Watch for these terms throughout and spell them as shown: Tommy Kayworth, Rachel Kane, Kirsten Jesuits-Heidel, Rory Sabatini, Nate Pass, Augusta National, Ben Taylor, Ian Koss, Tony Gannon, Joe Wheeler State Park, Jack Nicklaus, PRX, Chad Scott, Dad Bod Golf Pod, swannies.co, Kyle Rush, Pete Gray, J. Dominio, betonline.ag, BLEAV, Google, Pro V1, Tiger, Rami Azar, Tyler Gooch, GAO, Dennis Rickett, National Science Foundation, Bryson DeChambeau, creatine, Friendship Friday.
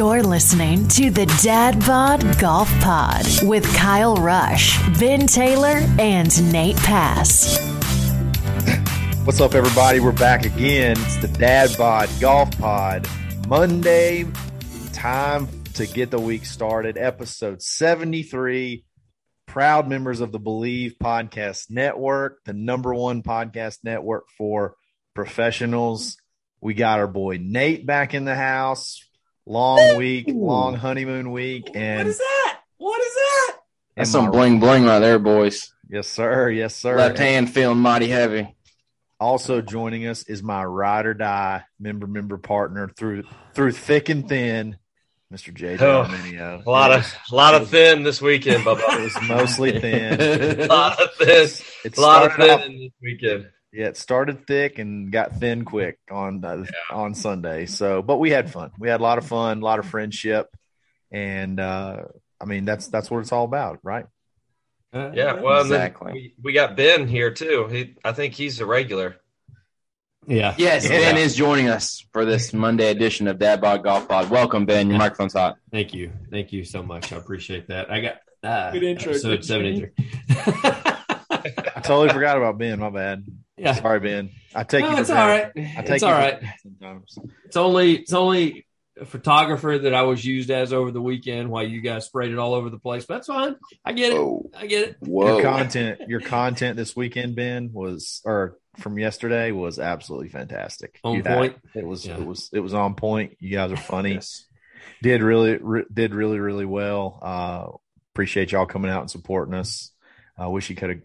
You're listening to the Dad Bod Golf Pod with Kyle Rush, Ben Taylor, and Nate Pass. What's up, everybody? We're back again. It's the Dad Bod Golf Pod. Monday, time to get the week started. Episode 73. Proud members of the BLEAV Podcast Network, the number one podcast network for professionals. We got our boy Nate back in the house. Long week, long honeymoon week. And What is that? That's some bling bling right there, boys. Yes, sir. Yes, sir. Left hand feeling mighty heavy. Also joining us is my ride or die member partner through thick and thin, Mr. J. Dominio. A lot of thin this weekend, Bubba. It was mostly thin. This weekend. Yeah, it started thick and got thin quick on Sunday. So, but we had fun. We had a lot of fun, a lot of friendship, and I mean that's what it's all about, right? Yeah. Well, exactly. We got Ben here too. I think he's a regular. Yeah. Yes, yeah. Ben is joining us for this Monday edition of Dad Bod Golf Pod. Welcome, Ben. Your microphone's hot. Thank you so much. I appreciate that. I got good intro. Episode 73. I totally forgot about Ben. My bad. Yeah. Sorry, Ben. It's all right. Sometimes. It's only a photographer that I was used as over the weekend while you guys sprayed it all over the place. But that's fine. I get it. Whoa. Your content this weekend, Ben, from yesterday was absolutely fantastic. On point. It was on point. You guys are funny. Yes. Did really, really well. Appreciate y'all coming out and supporting us. I wish you could have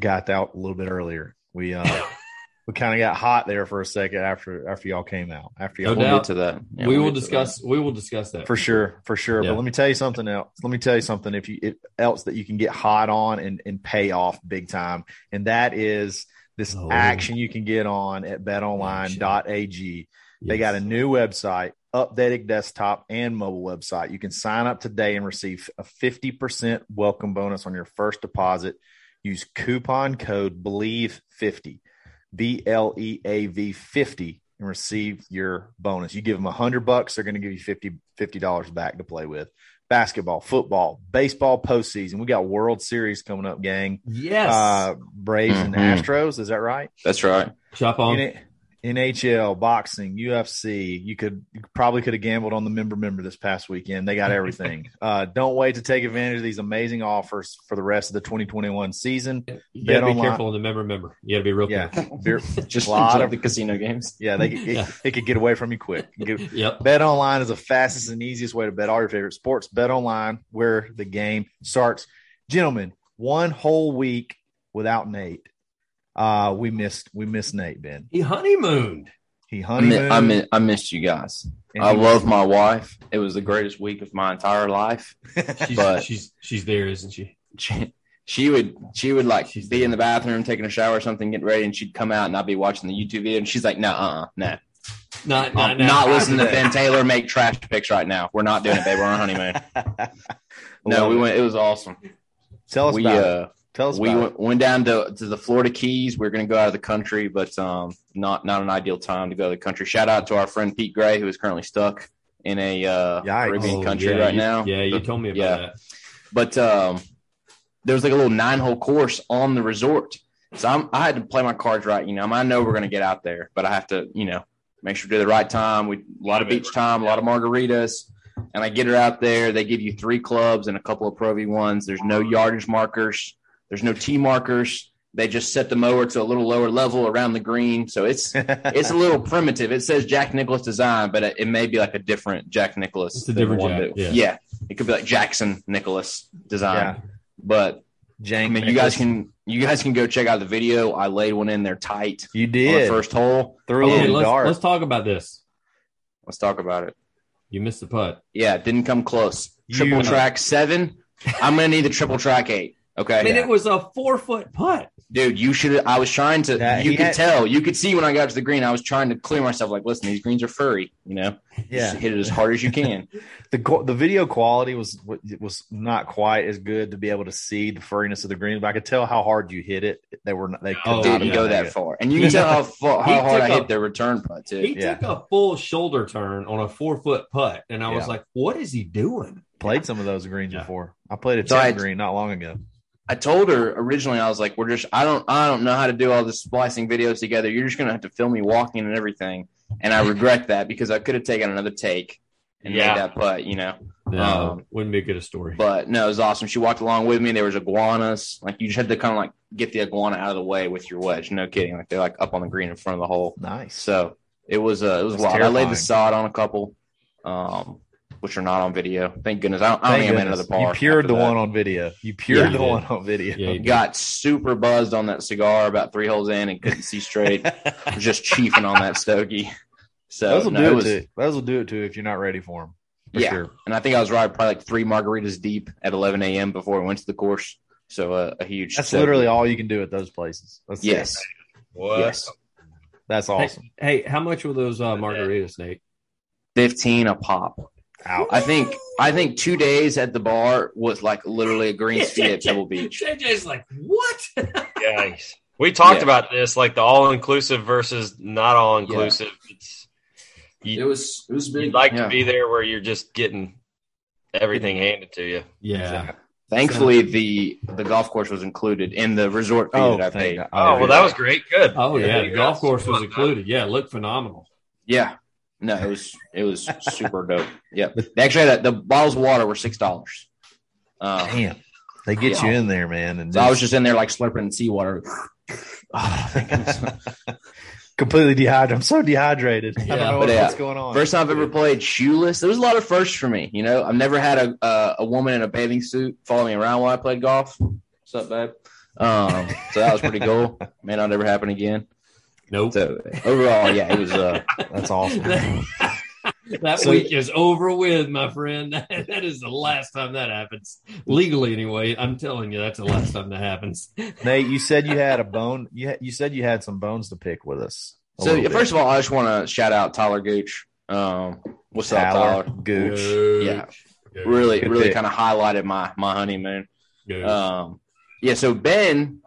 got out a little bit earlier. We kind of got hot there for a second after y'all came out. After y'all get to that, yeah, we will discuss that for sure. Yeah. But let me tell you something else. That you can get hot on and pay off big time, and that is this action you can get on at betonline.ag. Yes. They got a new website, updated desktop and mobile website. You can sign up today and receive a 50% welcome bonus on your first deposit. Use coupon code BLEAV50, BLEAV 50, and receive your bonus. You give them $100, they're going to give you $50 back to play with. Basketball, football, baseball postseason. We got World Series coming up, gang. Yes. Braves and Astros. Is that right? That's right. Shop on. NHL, boxing, UFC. You probably could have gambled on the member this past weekend. They got everything. Don't wait to take advantage of these amazing offers for the rest of the 2021 season. You got to be careful in the member. You got to be real careful. Just a lot of the casino games. Yeah, it could get away from you quick. Bet online is the fastest and easiest way to bet all your favorite sports. Bet online, where the game starts. Gentlemen, one whole week without Nate. We missed Nate, Ben. He honeymooned. I missed you guys. And I love my wife. It was the greatest week of my entire life. She's there, isn't she? She would like she's be there in the bathroom taking a shower or something, getting ready, and she'd come out and I'd be watching the YouTube video, and she's like, no. Not listening to Ben Taylor make trash pics right now. We're not doing it, babe. We're on honeymoon. We went. It was awesome. Tell us about it. We went down to the Florida Keys. We're going to go out of the country, but not an ideal time to go to the country. Shout out to our friend Pete Gray, who is currently stuck in a Caribbean country right now. Yeah, you told me about that. But there was like a little 9-hole course on the resort, so I had to play my cards right. I know we're going to get out there, but I have to make sure to do the right time. A lot of margaritas. And I get her out there. They give you 3 clubs and a couple of Pro V1s. There's no yardage markers. There's no tee markers. They just set the mower to a little lower level around the green. So it's a little primitive. It says Jack Nicklaus design, but it may be like a different Jack Nicklaus. It's a different one. Yeah. It could be like Jackson Nicklaus design. Yeah. But you guys can go check out the video. I laid one in there tight. You did. On the first hole. Let's talk about this. Let's talk about it. You missed the putt. Yeah, it didn't come close. Triple track 7. I'm going to need the triple track 8. Okay. I mean, yeah. It was a 4-foot putt. Dude, you should. I was trying to. Yeah, you could tell. You could see when I got to the green, I was trying to clear myself. Like, listen, these greens are furry. You know. Yeah. Just hit it as hard as you can. The video quality was not quite as good to be able to see the furriness of the green, but I could tell how hard you hit it. They couldn't go that far, and you can tell how hard I hit their return putt too. He took a full shoulder turn on a 4-foot putt, and I was like, "What is he doing?" Played some of those greens before. I played a 10 green not long ago. I told her originally, I was like, I don't know how to do all this splicing videos together. You're just going to have to film me walking and everything. And I regret that because I could have taken another take and made that putt, you know. No, wouldn't be a good story. But no, it was awesome. She walked along with me. There was iguanas. Like you just had to kind of like get the iguana out of the way with your wedge. No kidding. Like they're like up on the green in front of the hole. Nice. So it was wild. Terrifying. I laid the sod on a couple. Which are not on video. Thank goodness. I don't think I'm in another par. You pured the one on video. One on video. Yeah, got super buzzed on that cigar about 3 holes in and couldn't see straight. Just chiefing on that stogie. So those will do it too if you're not ready for them. For sure. And I think I was right, probably like 3 margaritas deep at 11 a.m. before I went to the course. So a huge. That's literally all you can do at those places. Yes. That's awesome. Hey, how much were those margaritas, Nate? $15 a pop. Out. I think 2 days at the bar was like literally a green tea at Pebble Beach. JJ's like, what? Guys, we talked about this, like the all-inclusive versus not all-inclusive. Yeah. It was big. You'd like to be there where you're just getting everything handed to you. Yeah. So, thankfully, the golf course was included in the resort fee that I paid. That was great. Good. Oh yeah, the golf course was included. Yeah, it looked phenomenal. Yeah. No, it was super dope. Yeah, they actually had the bottles of water were $6. Damn, they get you in there, man. And I was just in there like slurping seawater. Oh, thank goodness. Completely dehydrated. I'm so dehydrated. Yeah, I don't know what's going on. First time I've ever played shoeless. There was a lot of firsts for me. You know, I've never had a woman in a bathing suit follow me around while I played golf. What's up, babe? So that was pretty cool. May not ever happen again. Nope. So, overall, it was that's awesome. That week is over with, my friend. That is the last time that happens. Legally, anyway, I'm telling you, that's the last time that happens. Nate, you said you had a bone. You said you had some bones to pick with us. So, first of all, I just want to shout out Tyler Gooch. What's up, Tyler? Gooch. Yeah. Gooch. Really, good really pick. Kind of highlighted my honeymoon. Gooch. So Ben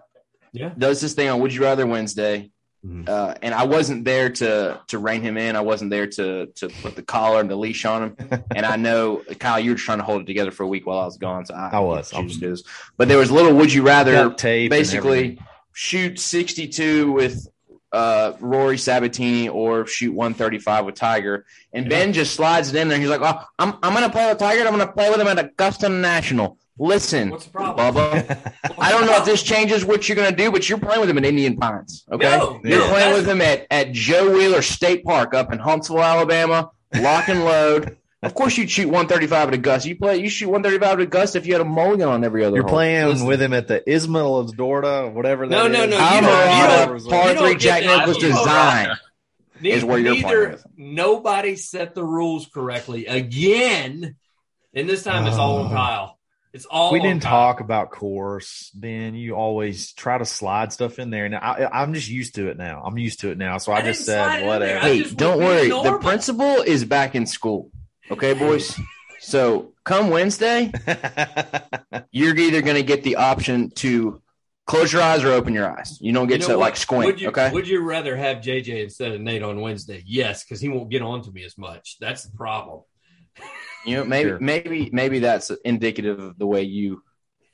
does this thing on Would You Rather Wednesday. And I wasn't there to rein him in. I wasn't there to put the collar and the leash on him. And I know, Kyle, you were trying to hold it together for a week while I was gone. So I was. But there was little Would You Rather, basically shoot 62 with Rory Sabatini or shoot 135 with Tiger. And Ben just slides it in there. He's like, oh, I'm going to play with Tiger and I'm going to play with him at Augusta National. Listen, Bubba, I don't know if this changes what you're going to do, but you're playing with him at Indian Pines, okay? No, you're playing with him at Joe Wheeler State Park up in Huntsville, Alabama, lock and load. Of course you'd shoot 135 at Augusta. You shoot 135 at Augusta if you had a mulligan on every other hole. You're playing with him at the Ismail of Dorda, whatever that is. No. You don't, par 3 Jack Nicklaus design is where you're playing with him. Nobody set the rules correctly again, and this time it's all on Kyle. We didn't talk about course, Ben. You always try to slide stuff in there, and I'm just used to it now. So I just said whatever. Hey, don't worry. The principal is back in school. Okay, boys? So come Wednesday, you're either going to get the option to close your eyes or open your eyes. You don't get to, like, squint, okay? Would you rather have JJ instead of Nate on Wednesday? Yes, because he won't get on to me as much. That's the problem. You know, maybe that's indicative of the way you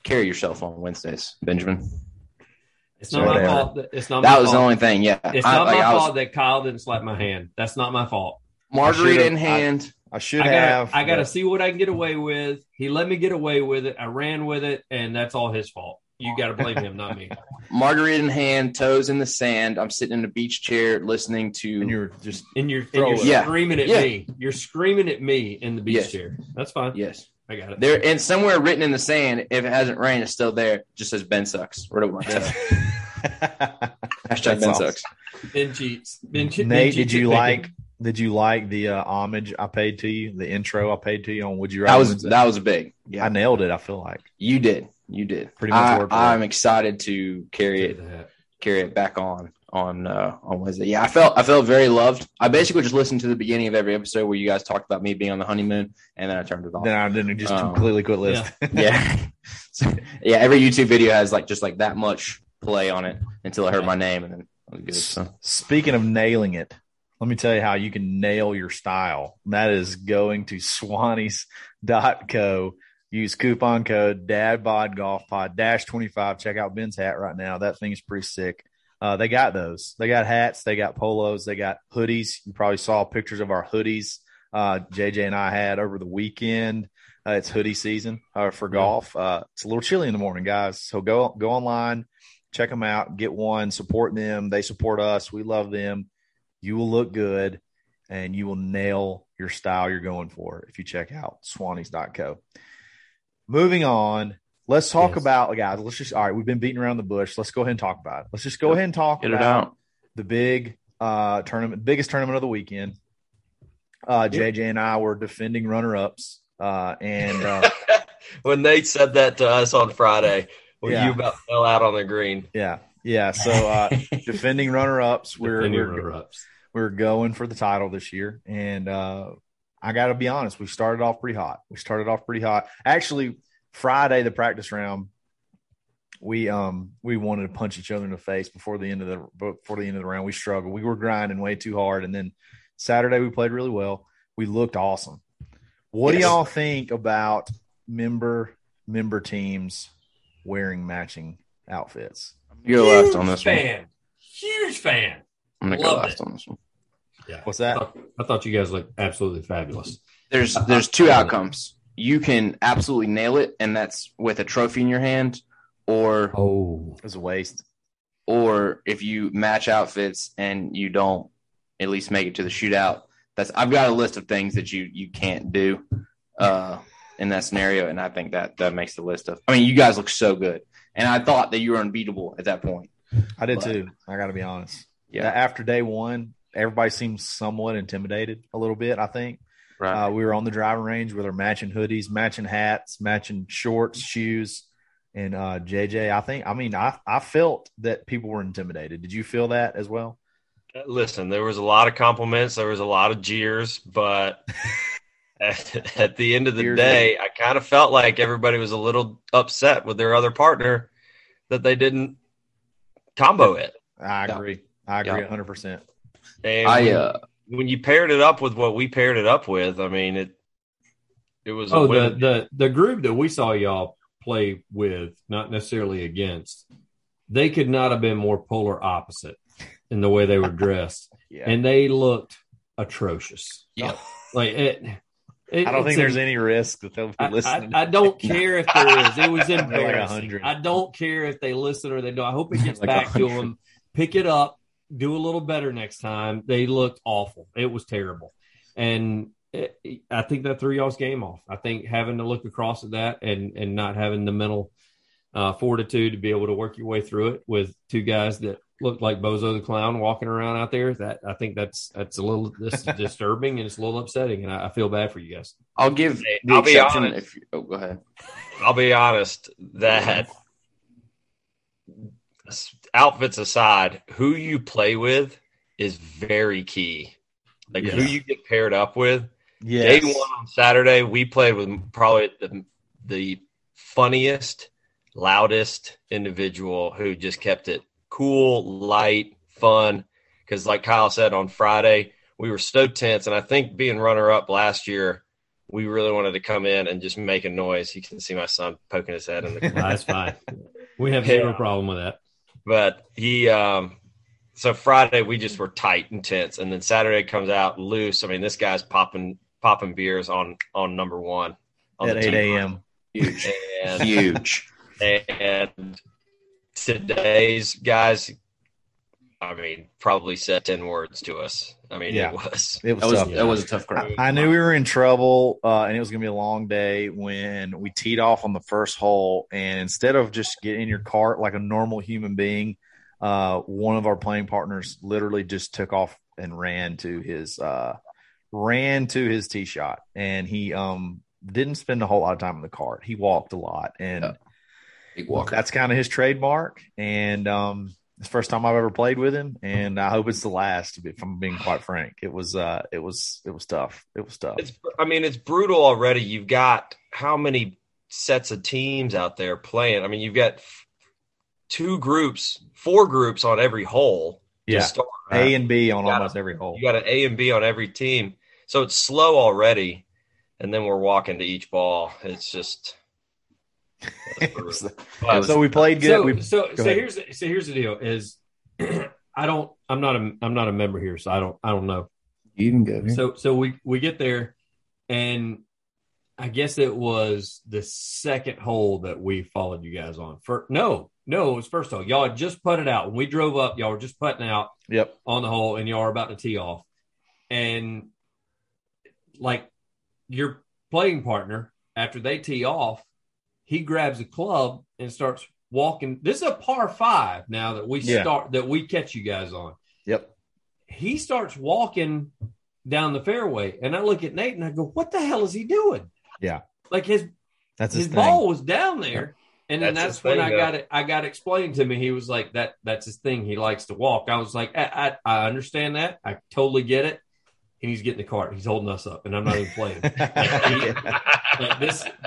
carry yourself on Wednesdays, Benjamin. It's not my fault. That was the only thing. Yeah, it's not my fault that Kyle didn't slap my hand. That's not my fault. Margarita in hand. I should have. I got to see what I can get away with. He let me get away with it. I ran with it, and that's all his fault. You got to blame him, not me. Margarita in hand, toes in the sand. I'm sitting in a beach chair listening to. And you're just in your. You're screaming at me. You're screaming at me in the beach chair. That's fine. Yes, I got it. There and somewhere written in the sand, if it hasn't rained, it's still there. It just says Ben sucks. Right over my head. # Ben sucks. Ben cheats. Nate, did you like the homage I paid to you? The intro I paid to you on Would You Rather? That was big. Yeah, I nailed it. I feel like you did. You did. Pretty much. I'm excited to carry it back on Wednesday. Yeah, I felt very loved. I basically just listened to the beginning of every episode where you guys talked about me being on the honeymoon, and then I turned it off. Then I just completely quit listening. Yeah. So, every YouTube video has just that much play on it until I heard my name, and then it was good. So. Speaking of nailing it, let me tell you how you can nail your style. That is going to swannies.co. Use coupon code DADBODGOLFPOD -25. Check out Ben's hat right now. That thing is pretty sick. They got those. They got hats. They got polos. They got hoodies. You probably saw pictures of our hoodies JJ and I had over the weekend. It's hoodie season for golf. It's a little chilly in the morning, guys. So go online, check them out, get one, support them. They support us. We love them. You will look good, and you will nail your style you're going for if you check out swannies.co. Moving on. Let's talk about, guys, all right, we've been beating around the bush. Let's go ahead and talk about it. Let's just go ahead and talk about the big biggest tournament of the weekend. JJ and I were defending runner-ups. When Nate said that to us on Friday, you about fell out on the green. Yeah. So defending runner-ups, we're going for the title this year. And I got to be honest, we started off pretty hot. Actually, Friday, the practice round, we wanted to punch each other in the face before the end of the round. We struggled. We were grinding way too hard. And then Saturday we played really well. We looked awesome. What do y'all think about member teams wearing matching outfits? You're left on this one. Huge fan. I'm gonna go last on this one. Yeah. What's that? I thought you guys looked absolutely fabulous. There's two outcomes. You can absolutely nail it, and that's with a trophy in your hand, or it's a waste. Or if you match outfits and you don't at least make it to the shootout, I've got a list of things that you can't do in that scenario, and I think that makes the list of. I mean, you guys look so good, and I thought that you were unbeatable at that point. I did too. I got to be honest. Yeah, after day one, everybody seemed somewhat intimidated a little bit, I think. Right. We were on the driving range with our matching hoodies, matching hats, matching shorts, shoes. And JJ, I felt that people were intimidated. Did you feel that as well? Listen, there was a lot of compliments. There was a lot of jeers. But at the end of the day, I kind of felt like everybody was a little upset with their other partner that they didn't combo it. I agree 100%. And when you paired it up with what we paired it up with, I mean, it was the group that we saw y'all play with, not necessarily against. They could not have been more polar opposite in the way they were dressed, and they looked atrocious. Yeah, like it I don't think there's any risk that they'll be listening. I don't care if there is. It was embarrassing. Like I don't care if they listen or they don't. I hope it gets back 100. To them. Pick it up. Do a little better next time. They looked awful. It was terrible. And I think that threw y'all's game off. I think having to look across at that and not having the mental fortitude to be able to work your way through it with two guys that looked like Bozo the Clown walking around out there, I think that's a little disturbing and it's a little upsetting, and I feel bad for you guys. I'll be honest. Go ahead. I'll be honest that – outfits aside, who you play with is very key. Who you get paired up with. Yes. Day one on Saturday, we played with probably the funniest, loudest individual who just kept it cool, light, fun. Because like Kyle said, on Friday, we were so tense. And I think being runner-up last year, we really wanted to come in and just make a noise. You can see my son poking his head in the glass. That's fine. We have zero problem with that. But he, so Friday we just were tight and tense, and then Saturday comes out loose. I mean, this guy's popping beers on number one on at 8 a.m. Huge. And today's guys, I mean, probably said 10 words to us. I mean, it was tough. That was a tough crowd. I knew we were in trouble, and it was going to be a long day when we teed off on the first hole. And instead of just getting in your cart like a normal human being, one of our playing partners literally just took off and ran to his tee shot. And he didn't spend a whole lot of time in the cart. He walked a lot, and Big walker. That's kind of his trademark, and it's the first time I've ever played with him, and I hope it's the last, if I'm being quite frank. It was tough. It was tough. It's brutal already. You've got how many sets of teams out there playing? I mean, you've got four groups on every hole. Yeah, start, A and B on almost every hole. You got an A and B on every team. So it's slow already, and then we're walking to each ball. It's just so we played good. So here's the deal: is I'm not a member here, so I don't know. You can go. Here. So we get there, and I guess it was the second hole that we followed you guys on. No, it was first hole. Y'all had just putted out. When we drove up, y'all were just putting out. Yep. On the hole, and y'all are about to tee off, and like your playing partner, after they tee off, he grabs a club and starts walking. This is a par five now that we catch you guys on. Yep. He starts walking down the fairway, and I look at Nate and I go, "What the hell is he doing?" Yeah. Like his ball was down there. And then that's when I got explained to me. He was like, that's his thing. He likes to walk. I was like, I understand that. I totally get it. And he's getting the cart. He's holding us up, and I'm not even playing.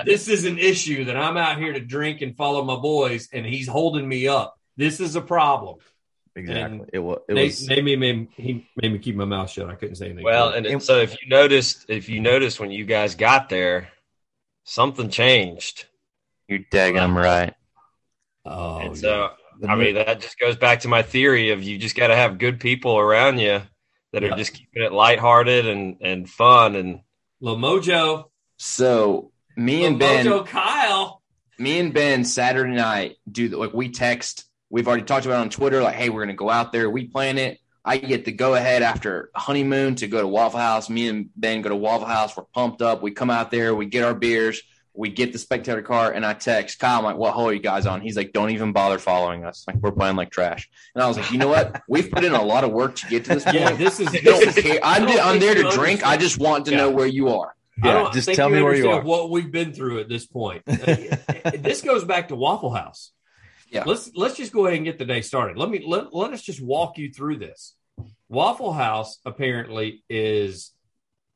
This is an issue that I'm out here to drink and follow my boys, and he's holding me up. This is a problem. Exactly. And he made me keep my mouth shut. I couldn't say anything. Well, so if you noticed when you guys got there, something changed. You're daggum right. Oh, and so yeah. That just goes back to my theory of you just got to have good people around you that are just keeping it lighthearted and fun and little mojo. So me and Ben Saturday night we text. We've already talked about it on Twitter. Like, hey, we're gonna go out there. We plan it. I get the go ahead after honeymoon to go to Waffle House. Me and Ben go to Waffle House. We're pumped up. We come out there. We get our beers. We get the spectator car, and I text Kyle. I'm like, what hole are you guys on? He's like, don't even bother following us. Like, we're playing like trash. And I was like, you know what? We've put in a lot of work to get to this point. Yeah, this is I'm there to drink. I just want to know where you are. Yeah, just tell me where you are. What we've been through at this point. This goes back to Waffle House. Yeah. Let's just go ahead and get the day started. Let us just walk you through this. Waffle House apparently is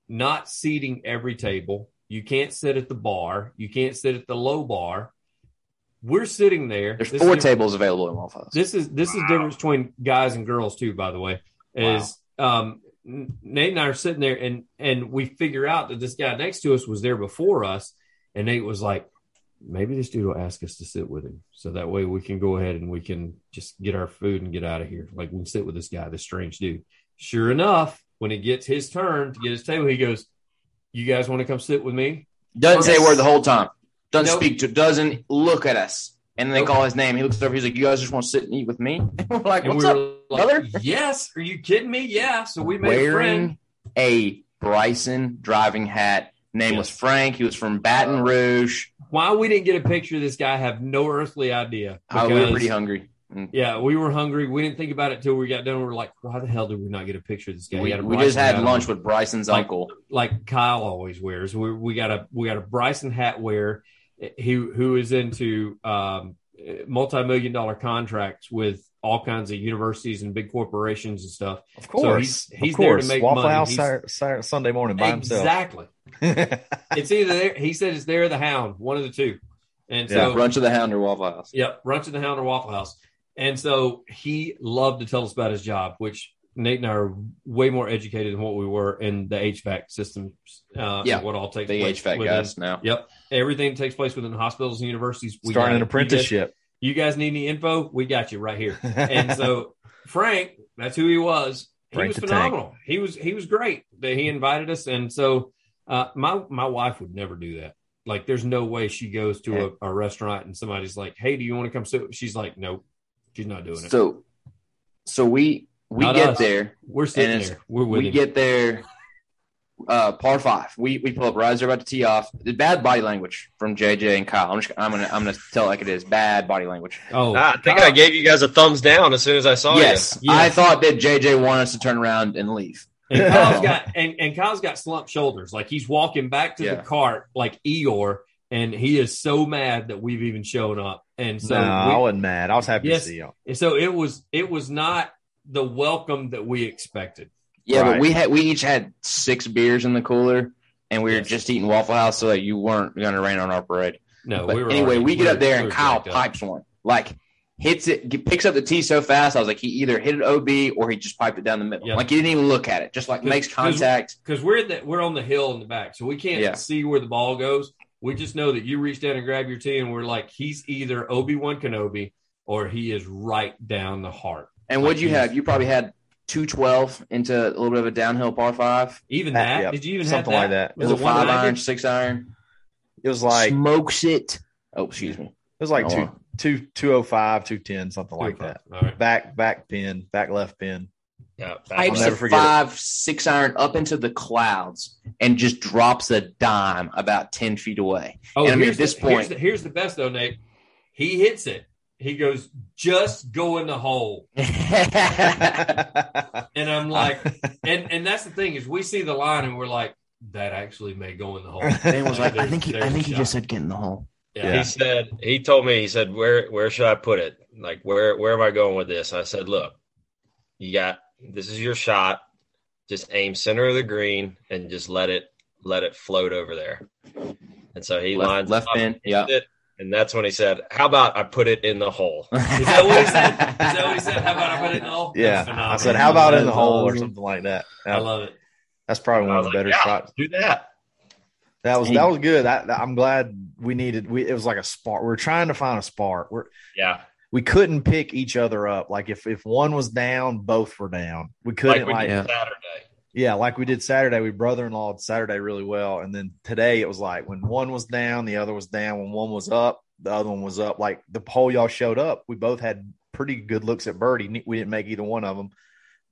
not seating every table. You can't sit at the bar. You can't sit at the low bar. We're sitting there. There's four tables available in Waffle House. This is the difference between guys and girls too, by the way. Is Nate and I are sitting there, and we figure out that this guy next to us was there before us, and Nate was like, maybe this dude will ask us to sit with him, so that way we can go ahead and we can just get our food and get out of here. Like, we can sit with this guy, this strange dude. Sure enough, when it gets his turn to get his table, he goes, you guys want to come sit with me? Doesn't say a word the whole time. Doesn't look at us. And they call his name. He looks over. He's like, you guys just want to sit and eat with me? And we're like, what's up, brother? Yes. Are you kidding me? Yeah. So we made a friend. Wearing a Bryson driving hat. Name was Frank. He was from Baton Rouge. Why we didn't get a picture of this guy, I have no earthly idea. We were pretty hungry. Yeah, we were hungry. We didn't think about it till we got done. We were like, why the hell did we not get a picture of this guy? We just had lunch with Bryson's uncle. Like Kyle always wears. We got a Bryson hat wearer who is into multi-million-dollar contracts with all kinds of universities and big corporations and stuff. Of course. So he's there to make Waffle money. House Saturday, Sunday morning by himself. Exactly. It's either there. He said it's there or the Hound, one of the two. And so Brunch of the Hound or Waffle House. Yep. Brunch of the Hound or Waffle House. And so he loved to tell us about his job, which Nate and I are way more educated than what we were in the HVAC systems. And what all takes place. The HVAC guys now. Yep. Everything takes place within hospitals and universities. Starting an apprenticeship. You guys need any info? We got you right here. And so Frank, that's who he was. He was phenomenal. Tank. He was great that he invited us. And so my wife would never do that. Like, there's no way she goes to a restaurant and somebody's like, hey, do you want to come sit? She's like, nope, she's not doing it. So we not get us. There. We're sitting there. We're winning. We get there. Par five. We pull up right as they're about to tee off. Bad body language from JJ and Kyle. I'm gonna tell it like it is. Bad body language. Oh, I think Kyle. I gave you guys a thumbs down as soon as I saw you. Yes, I thought that JJ wanted us to turn around and leave. And Kyle's got slumped shoulders. Like, he's walking back to the cart like Eeyore, and he is so mad that we've even shown up. And so I wasn't mad. I was happy to see y'all. So it was not the welcome that we expected. Yeah, right. But we each had 6 beers in the cooler, and we were just eating Waffle House, so that you weren't going to rain on our parade. No, but we get up there and Kyle pipes one, like hits it, picks up the tee so fast. I was like, he either hit an OB or he just piped it down the middle. Yep. Like he didn't even look at it, just like makes contact. Because we're on the hill in the back, so we can't see where the ball goes. We just know that you reach down and grab your tee, and we're like, he's either Obi-Wan Kenobi or he is right down the heart. And like what'd you have? You probably had 212 into a little bit of a downhill par 5. Even that? Yep. Did you even something have that? Something like that. Was it was a 5-iron, 6-iron. It was like – smokes it. Oh, excuse me. It was like 205, 210, something like that. All right. Back pin, back left pin. Yeah, pipes a 5-6-iron up into the clouds and just drops a dime about 10 feet away. Oh, and I mean, at this point, here's the best though, Nate. He hits it. He goes, just go in the hole. And I'm like, and that's the thing is, we see the line and we're like, that actually may go in the hole. And was like, I think he just said get in the hole. Yeah. Yeah. He told me, where should I put it? Like, where am I going with this? I said, look, you got. This is your shot. Just aim center of the green and just let it float over there. And so he lines left in, it, and that's when he said, "How about I put it in the hole?" Is that what he said? "How about I put it in the hole?" Yeah, I said, "How about in the hole or something like that." I love it. That's probably one of the better shots. Do that. That was good. I'm glad we needed. It was like a spark. We're trying to find a spark. We couldn't pick each other up. Like if one was down, both were down. We couldn't like Saturday. Yeah, like we did Saturday. We brother-in-lawed Saturday really well. And then today it was like when one was down, the other was down. When one was up, the other one was up. Like the hole y'all showed up, we both had pretty good looks at birdie. We didn't make either one of them,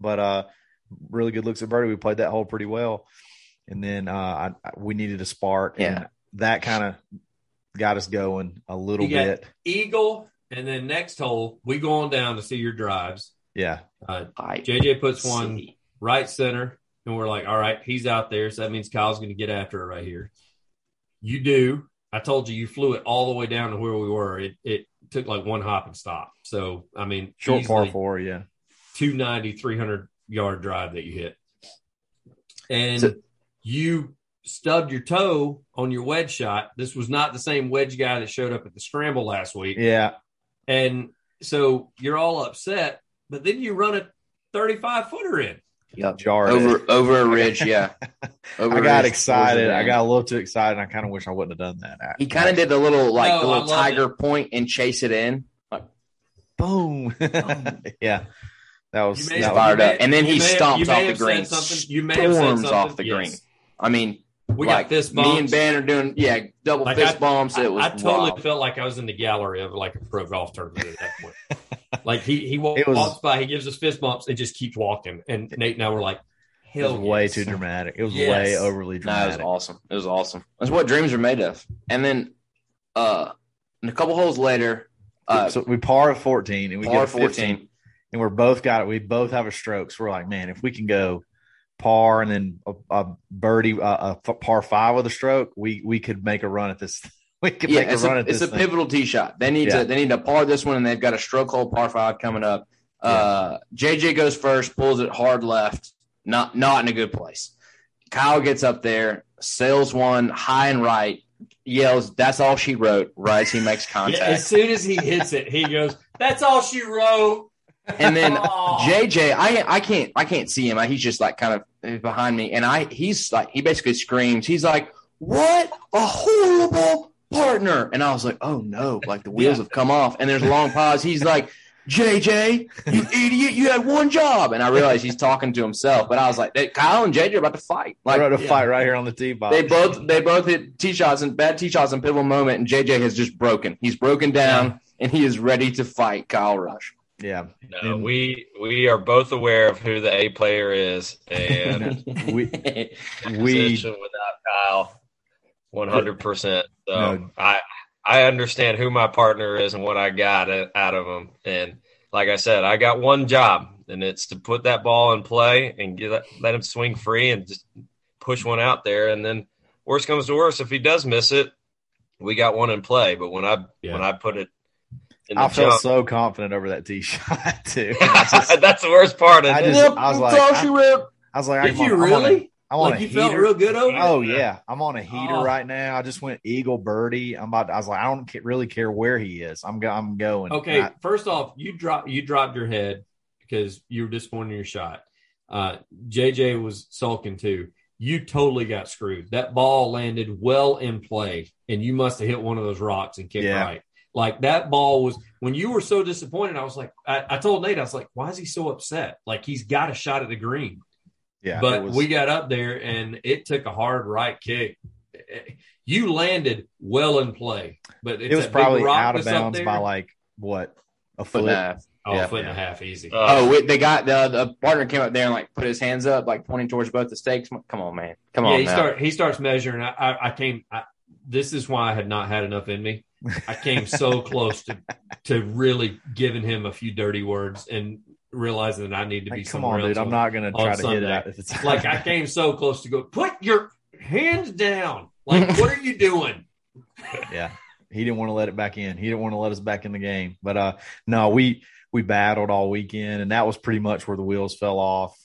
but really good looks at birdie. We played that hole pretty well. And then we needed a spark. Yeah. And that kind of got us going a little bit. Eagle. And then next hole, we go on down to see your drives. Yeah. JJ puts one right center, and we're like, all right, he's out there, so that means Kyle's going to get after it right here. You do. I told you flew it all the way down to where we were. It took like one hop and stop. So, I mean, short par 4, 290, 300-yard drive that you hit. And you stubbed your toe on your wedge shot. This was not the same wedge guy that showed up at the scramble last week. Yeah. And so you're all upset, but then you run a 35-footer in. Yep. Over a ridge, yeah. I got excited. I got a little too excited, and I kind of wish I wouldn't have done that. He kind of did the little tiger point and chase it in. Like, boom. Yeah. That was fired up. And then he stomped off the green. You may have said something. Off the green. I mean, we got fist bumps. Me and Ben are doing, double fist bumps. It was I totally felt like I was in the gallery of like a pro golf tournament at that point. Like he walks by, he gives us fist bumps, and just keeps walking. And Nate and I were like, hell, it was way too dramatic. It was way overly dramatic. No, it was awesome. It was awesome. That's what dreams are made of. And then, a couple holes later, so we par at 14, and we get a 15, and we're both got it. We both have a stroke. So we're like, man, if we can go par and then a birdie, a par 5 with a stroke, we could make a run at this. We could make a run at this. It's a pivotal tee shot. They need to par this one, and they've got a stroke hole par 5 coming up. JJ goes first, pulls it hard left, not in a good place. Kyle gets up there, sails one high and right, yells, "That's all she wrote!" Right as he makes contact. As soon as he hits it, he goes, "That's all she wrote." And then JJ, I can't see him. He's just like kind of behind me, and he's like, he basically screams. He's like, "What a horrible partner!" And I was like, "Oh no!" Like the wheels have come off, and there's a long pause. He's like, "JJ, you idiot! You had one job." And I realized he's talking to himself. But I was like, Kyle and JJ are about to fight. Like, we're about to fight right here on the tee box. They both hit tee shots and bad tee shots in pivotal moment, and JJ has just broken. He's broken down, and he is ready to fight Kyle Rush. Yeah. No, we are both aware of who the A player is, and we without Kyle 100%. So I understand who my partner is and what I got out of him. And like I said, I got one job, and it's to put that ball in play and let him swing free and just push one out there. And then worst comes to worst, if he does miss it, we got one in play. But when I put it I feel so confident over that tee shot too. That's the worst part of it. I was like, did you really? Like you felt real good over it? Oh yeah, I'm on a heater right now. I just went eagle birdie. I was like, I don't really care where he is. I'm going. Okay, first off, you dropped your head because you were disappointed in your shot. JJ was sulking too. You totally got screwed. That ball landed well in play, and you must have hit one of those rocks and kicked right. Like, that ball was – when you were so disappointed, I was like – I told Nate, I was like, why is he so upset? Like, he's got a shot at the green. Yeah. But we got up there, and it took a hard right kick. You landed well in play. But it was probably out of bounds by, like, what, a foot and a half. Oh, yeah. A foot and a half, easy. They got the partner came up there and like put his hands up, like pointing towards both the stakes. Come on, man. Come on. Yeah, he starts measuring. I came, this is why I had not had enough in me. I came so close to really giving him a few dirty words and realizing that I need to be somewhere else. Come on, dude. I'm not going to try to hit it out at the time. Like, I came so close to go, put your hands down. Like, what are you doing? Yeah. He didn't want to let it back in. He didn't want to let us back in the game. But no, we battled all weekend, and that was pretty much where the wheels fell off.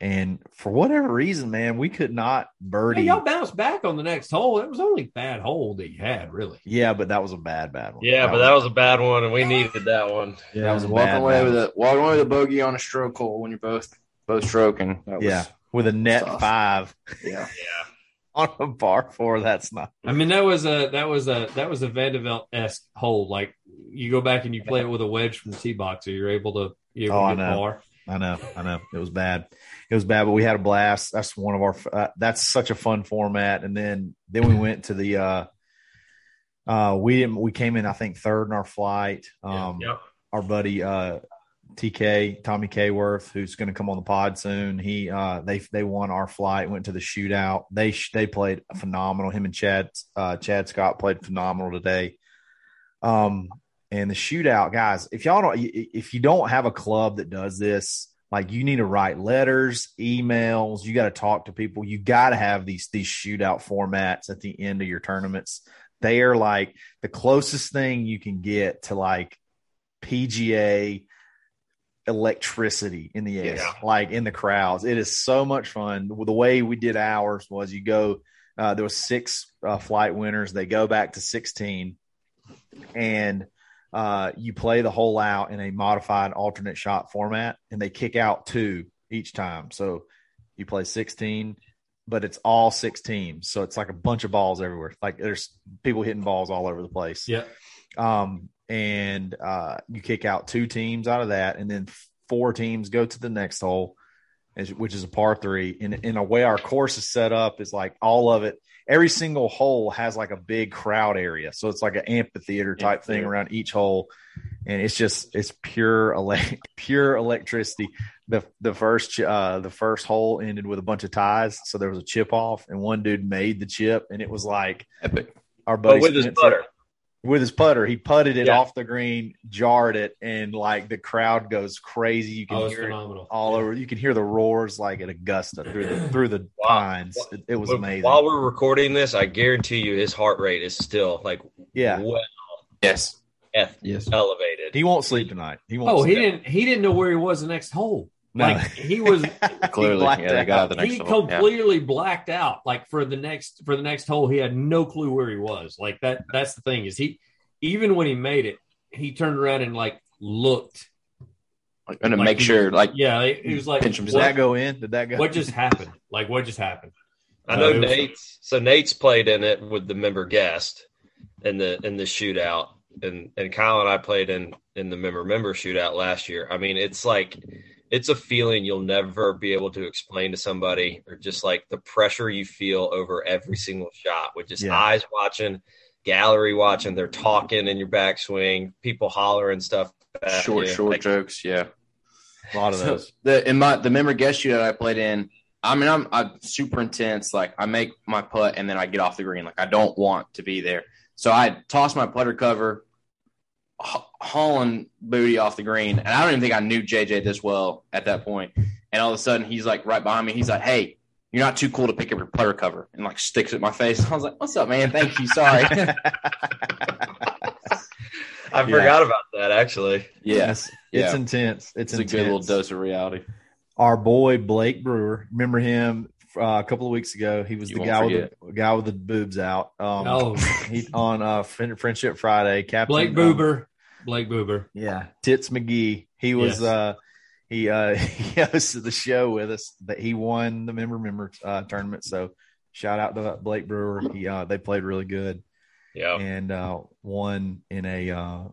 And for whatever reason, man, we could not birdie. Hey, y'all bounced back on the next hole. It was only a bad hole that you had, really. Yeah, but that was a bad one. Yeah, but that was a bad one, and we needed that one. Yeah, that was a bad one. Walking away with a bogey on a stroke hole when you're both stroking. That was with a net tough. Five. Yeah. On a par four, that's not. I mean, that was a Vanderbilt-esque hole. Like, you go back and you play it with a wedge from the tee box, so you're able to. Par. I know. It was bad, but we had a blast. That's one of our. That's such a fun format. And then we went to the. We came in, I think, third in our flight. Our buddy TK, Tommy Kayworth, who's going to come on the pod soon. He they won our flight, went to the shootout. They played phenomenal. Him and Chad Scott played phenomenal today. And the shootout, guys, if you don't have a club that does this, like, you need to write letters, emails, you got to talk to people. You got to have these shootout formats at the end of your tournaments. They are like the closest thing you can get to like PGA electricity in the air, like in the crowds. It is so much fun. The way we did ours was you go, there was six flight winners. They go back to 16 and you play the hole out in a modified alternate shot format, and they kick out two each time. So you play 16, but it's all six teams. So it's like a bunch of balls everywhere. Like, there's people hitting balls all over the place. Yeah. And you kick out two teams out of that, and then four teams go to the next hole, which is a par three. And in a way our course is set up is like all of it. Every single hole has like a big crowd area. So it's like an amphitheater type thing around each hole. And it's just, it's pure electricity. The first hole ended with a bunch of ties. So there was a chip off, and one dude made the chip, and it was like epic. Our buddy with his putter. With his putter, he putted it off the green, jarred it, and like the crowd goes crazy. You can hear it all over. You can hear the roars like at Augusta through the pines. It was amazing. While we're recording this, I guarantee you his heart rate is still like elevated. He won't sleep tonight. He didn't know where he was the next hole. No. Like, he was clearly blacked out. Like, for the next hole, he had no clue where he was. Like, that's the thing, is he, even when he made it, he turned around and like looked. Like, going to make sure, like, yeah, he was like, did that go in? Did that go? What just happened? Like, what just happened? I know Nate's played in it with the member guest in the shootout, and Kyle and I played in the member shootout last year. I mean, it's like, it's a feeling you'll never be able to explain to somebody, or just like the pressure you feel over every single shot with just eyes watching, gallery watching, they're talking in your backswing, people hollering stuff. Short jokes. Yeah. A lot of those. In the member guest shootout I played in, I mean, I'm super intense. Like, I make my putt and then I get off the green. Like, I don't want to be there. So I toss my putter cover, hauling booty off the green, and I don't even think I knew JJ this well at that point. And all of a sudden, he's like right behind me. He's like, "Hey, you're not too cool to pick up your putter cover," and like sticks it in my face. I was like, "What's up, man? Thank you, sorry." I forgot about that, actually. Yes. Yeah. It's intense. It's intense. A good little dose of reality. Our boy, Blake Brewer, remember him a couple of weeks ago? He was the guy with the boobs out. On Friendship Friday. Captain Blake Boober. Yeah. Tits McGee. He was, he hosted the show with us, that he won the member tournament. So shout out to Blake Brewer. They played really good. Yeah. And won in a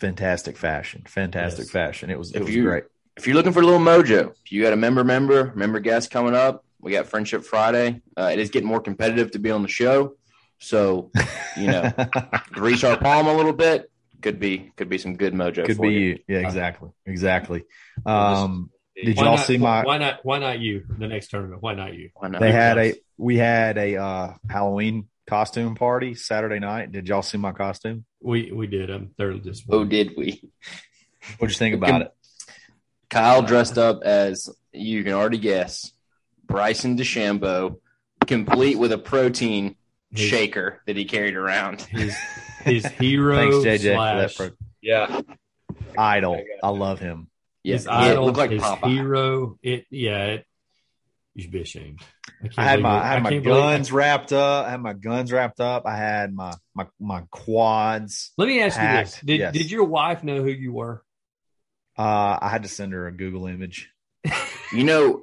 fantastic fashion. It was great. If you're looking for a little mojo, if you got a member guest coming up, we got Friendship Friday. It is getting more competitive to be on the show. So, grease our palm a little bit. Could be some good mojo. Could for be you. Yeah, exactly. Did y'all see my? Why not you? The next tournament. Why not you? Why not? We had a Halloween costume party Saturday night. Did y'all see my costume? We did. I'm thoroughly disappointed. Oh, did we? What'd you think about it? Kyle dressed up as, you can already guess, Bryson DeChambeau, complete with a protein shaker that he carried around. His hero. Thanks, JJ, for that. Idol. I love him. Yeah. His idol. It looked like his Popeye. Hero. You should be ashamed. I had my guns wrapped up. I had my quads. Let me ask packed. You this. Did your wife know who you were? I had to send her a Google image. If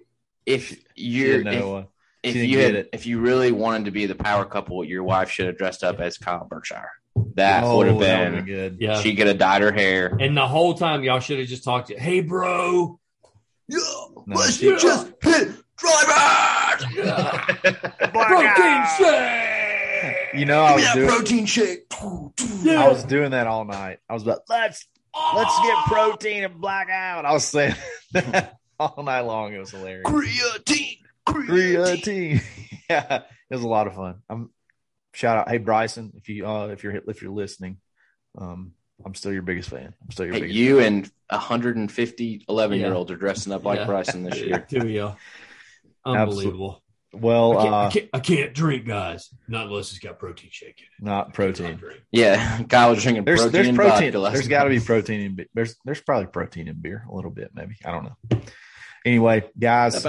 you really wanted to be the power couple, your wife should have dressed up as Kyle Berkshire. That would have been good. Yeah. She could have dyed her hair. And the whole time y'all should have just talked to, hey bro, just hit drivers. Protein shake. Protein shake. Yeah. I was doing that all night. I was like, let's get protein and blackout. I was saying that all night long. It was hilarious. Creatine. Yeah, it was a lot of fun. Shout out, hey Bryson, if you're listening, I'm still your biggest fan. You and 150 11-year-olds are dressing up like Bryson this year. Do you? Unbelievable. Absolutely. Well, I can't drink, guys. Not unless it's got protein shake in it. Not protein. Yeah, Kyle was drinking protein. There's got to be protein in beer. There's probably protein in beer, a little bit, maybe. I don't know. Anyway, guys,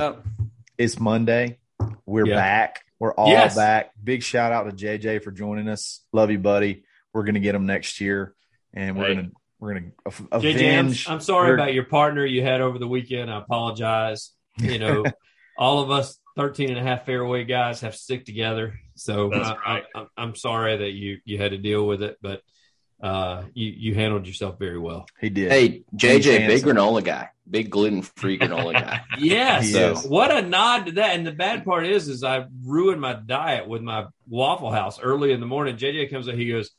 it's Monday. We're back. We're all back. Big shout out to JJ for joining us. Love you, buddy. We're gonna get him next year, and we're gonna avenge. JJ, I'm sorry about your partner you had over the weekend. I apologize. All of us 13 and a half fairway guys have to stick together. So I'm sorry that you had to deal with it, but you handled yourself very well. He did. Hey, JJ, big granola guy, big gluten-free granola guy. Yes. So. What a nod to that. And the bad part is I ruined my diet with my Waffle House early in the morning. JJ comes up, he goes,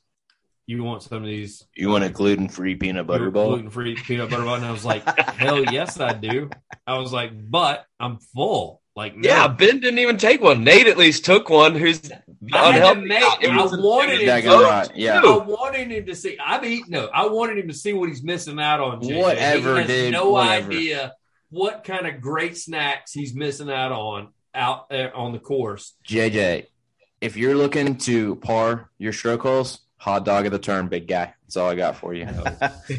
you want some of these? You want a gluten-free peanut butter bowl? Gluten-free peanut butter bowl. And I was like, hell yes, I do. I was like, but I'm full. Like, no. Yeah, Ben didn't even take one. Nate at least took one. Who's unhealthy? I wanted him to see what he's missing out on. JJ. He has no idea what kind of great snacks he's missing out there on the course. JJ, if you're looking to par your stroke holes, hot dog at the turn, big guy. That's all I got for you.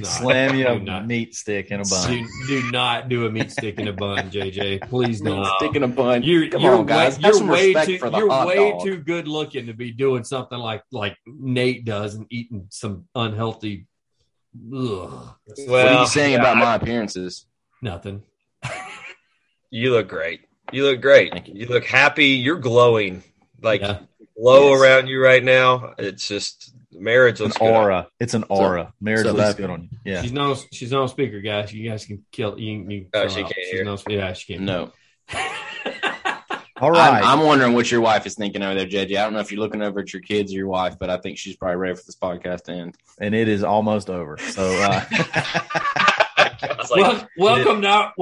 Slam your meat stick in a bun. Do not do a meat stick in a bun, JJ. Please don't. Stick in a bun. You're way too good looking to be doing something like Nate does and eating some unhealthy. Ugh. Well, what are you saying about my appearances? Nothing. You look great. Thank you. You look happy. You're glowing. Around you right now. It's just. Marriage looks good. Aura. It's an aura. Marriage looks good on you. Yeah. She's not on speaker, guys. You guys can kill. She can't hear. She can't. No. All right. I'm wondering what your wife is thinking over there, JJ. I don't know if you're looking over at your kids or your wife, but I think she's probably ready for this podcast to end. And it is almost over. So welcome to our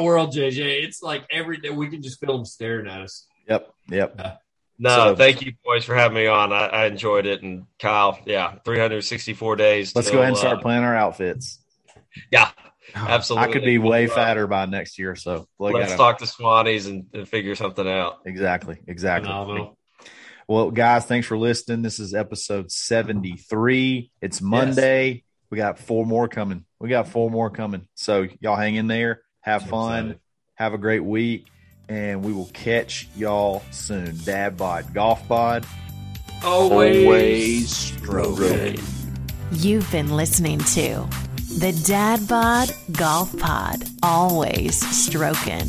world, JJ. It's like every day we can just feel them staring at us. Yep. Thank you, boys, for having me on. I enjoyed it. And Kyle, 364 days. Let's go ahead and start planning our outfits. Yeah, absolutely. I could be way fatter by next year. So let's talk to Swannies and figure something out. Exactly. Well, guys, thanks for listening. This is episode 73. It's Monday. Yes. We got four more coming. So y'all hang in there. Have fun. Have a great week. And we will catch y'all soon. Dad Bod Golf Pod. Always stroking. You've been listening to the Dad Bod Golf Pod. Always stroking.